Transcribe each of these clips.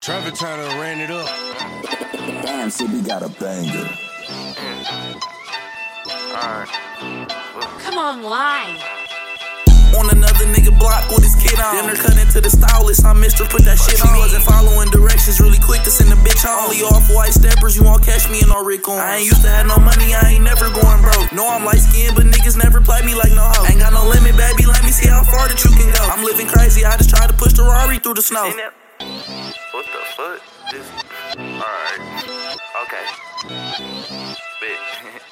Trevor Turner ran it up. Damn, Sibby got a banger. Alright. Come on, why? On another nigga block with his kid on. Then they're cutting to the stylist. I missed her, put that shit on. She wasn't following directions, really quick to send a bitch on. Only off-white steppers, you won't catch me in no Rick on. I ain't used to have no money, I ain't never going broke. No, I'm light-skinned, but niggas never play me like no hoe. Ain't got no limit, baby, let me see how far that you can go. I'm living crazy, I just try to push the Rari through the snow. What the fuck? This... Alright. Okay. Bitch.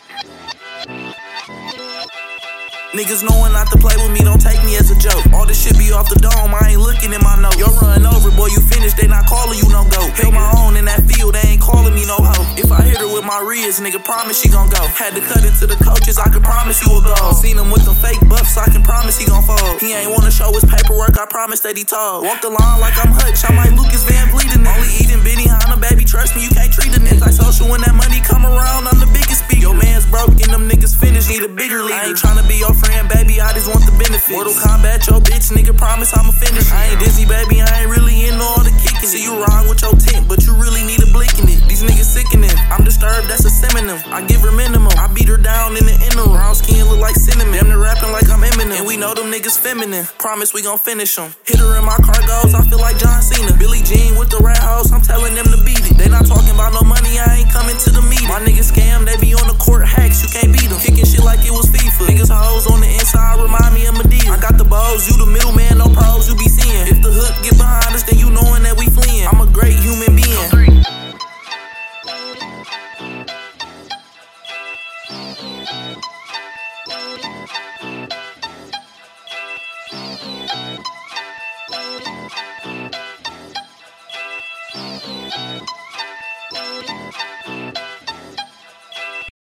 Niggas knowing not to play with me, don't take me as a joke. All this shit be off the dome, I ain't looking in my notes. You're running over, boy, you finished, they not calling you no go. Held my own in that field, they ain't calling me no hoe. If I hit her with my rears, nigga, promise she gon' go. Had to cut it to the coaches, I can promise you a goal. Seen him with them fake buffs, I can promise he gon' fall. He ain't wanna show his paperwork, I promise that he tall. Walk the line like I'm Hutch, I might Lucas Van Vliet in it. Only eating Benny Hanna, baby, trust me, you can't treat a nigga. Antisocial when that money come around, I'm the biggest speaker. Your man's broke and them niggas finished, need a bigger leader. I ain't tryna be your friend, baby, I just want the benefits. Mortal Kombat, your bitch, nigga, promise I'ma finish. I ain't dizzy, baby, I ain't really into all the kicking. See you wrong with your tent, but you really need a blick in it. These niggas sickening, I'm disturbed, that's a synonym. I give her minimum, I beat her down in the interim. Brown skin look like cinnamon, damn they're rapping like I'm Eminem. And we know them niggas feminine, promise we gon' finish them. Hit her in my cargoes, I feel like John Cena. Billie Jean with the rat hoes, I'm telling them to beat it. They not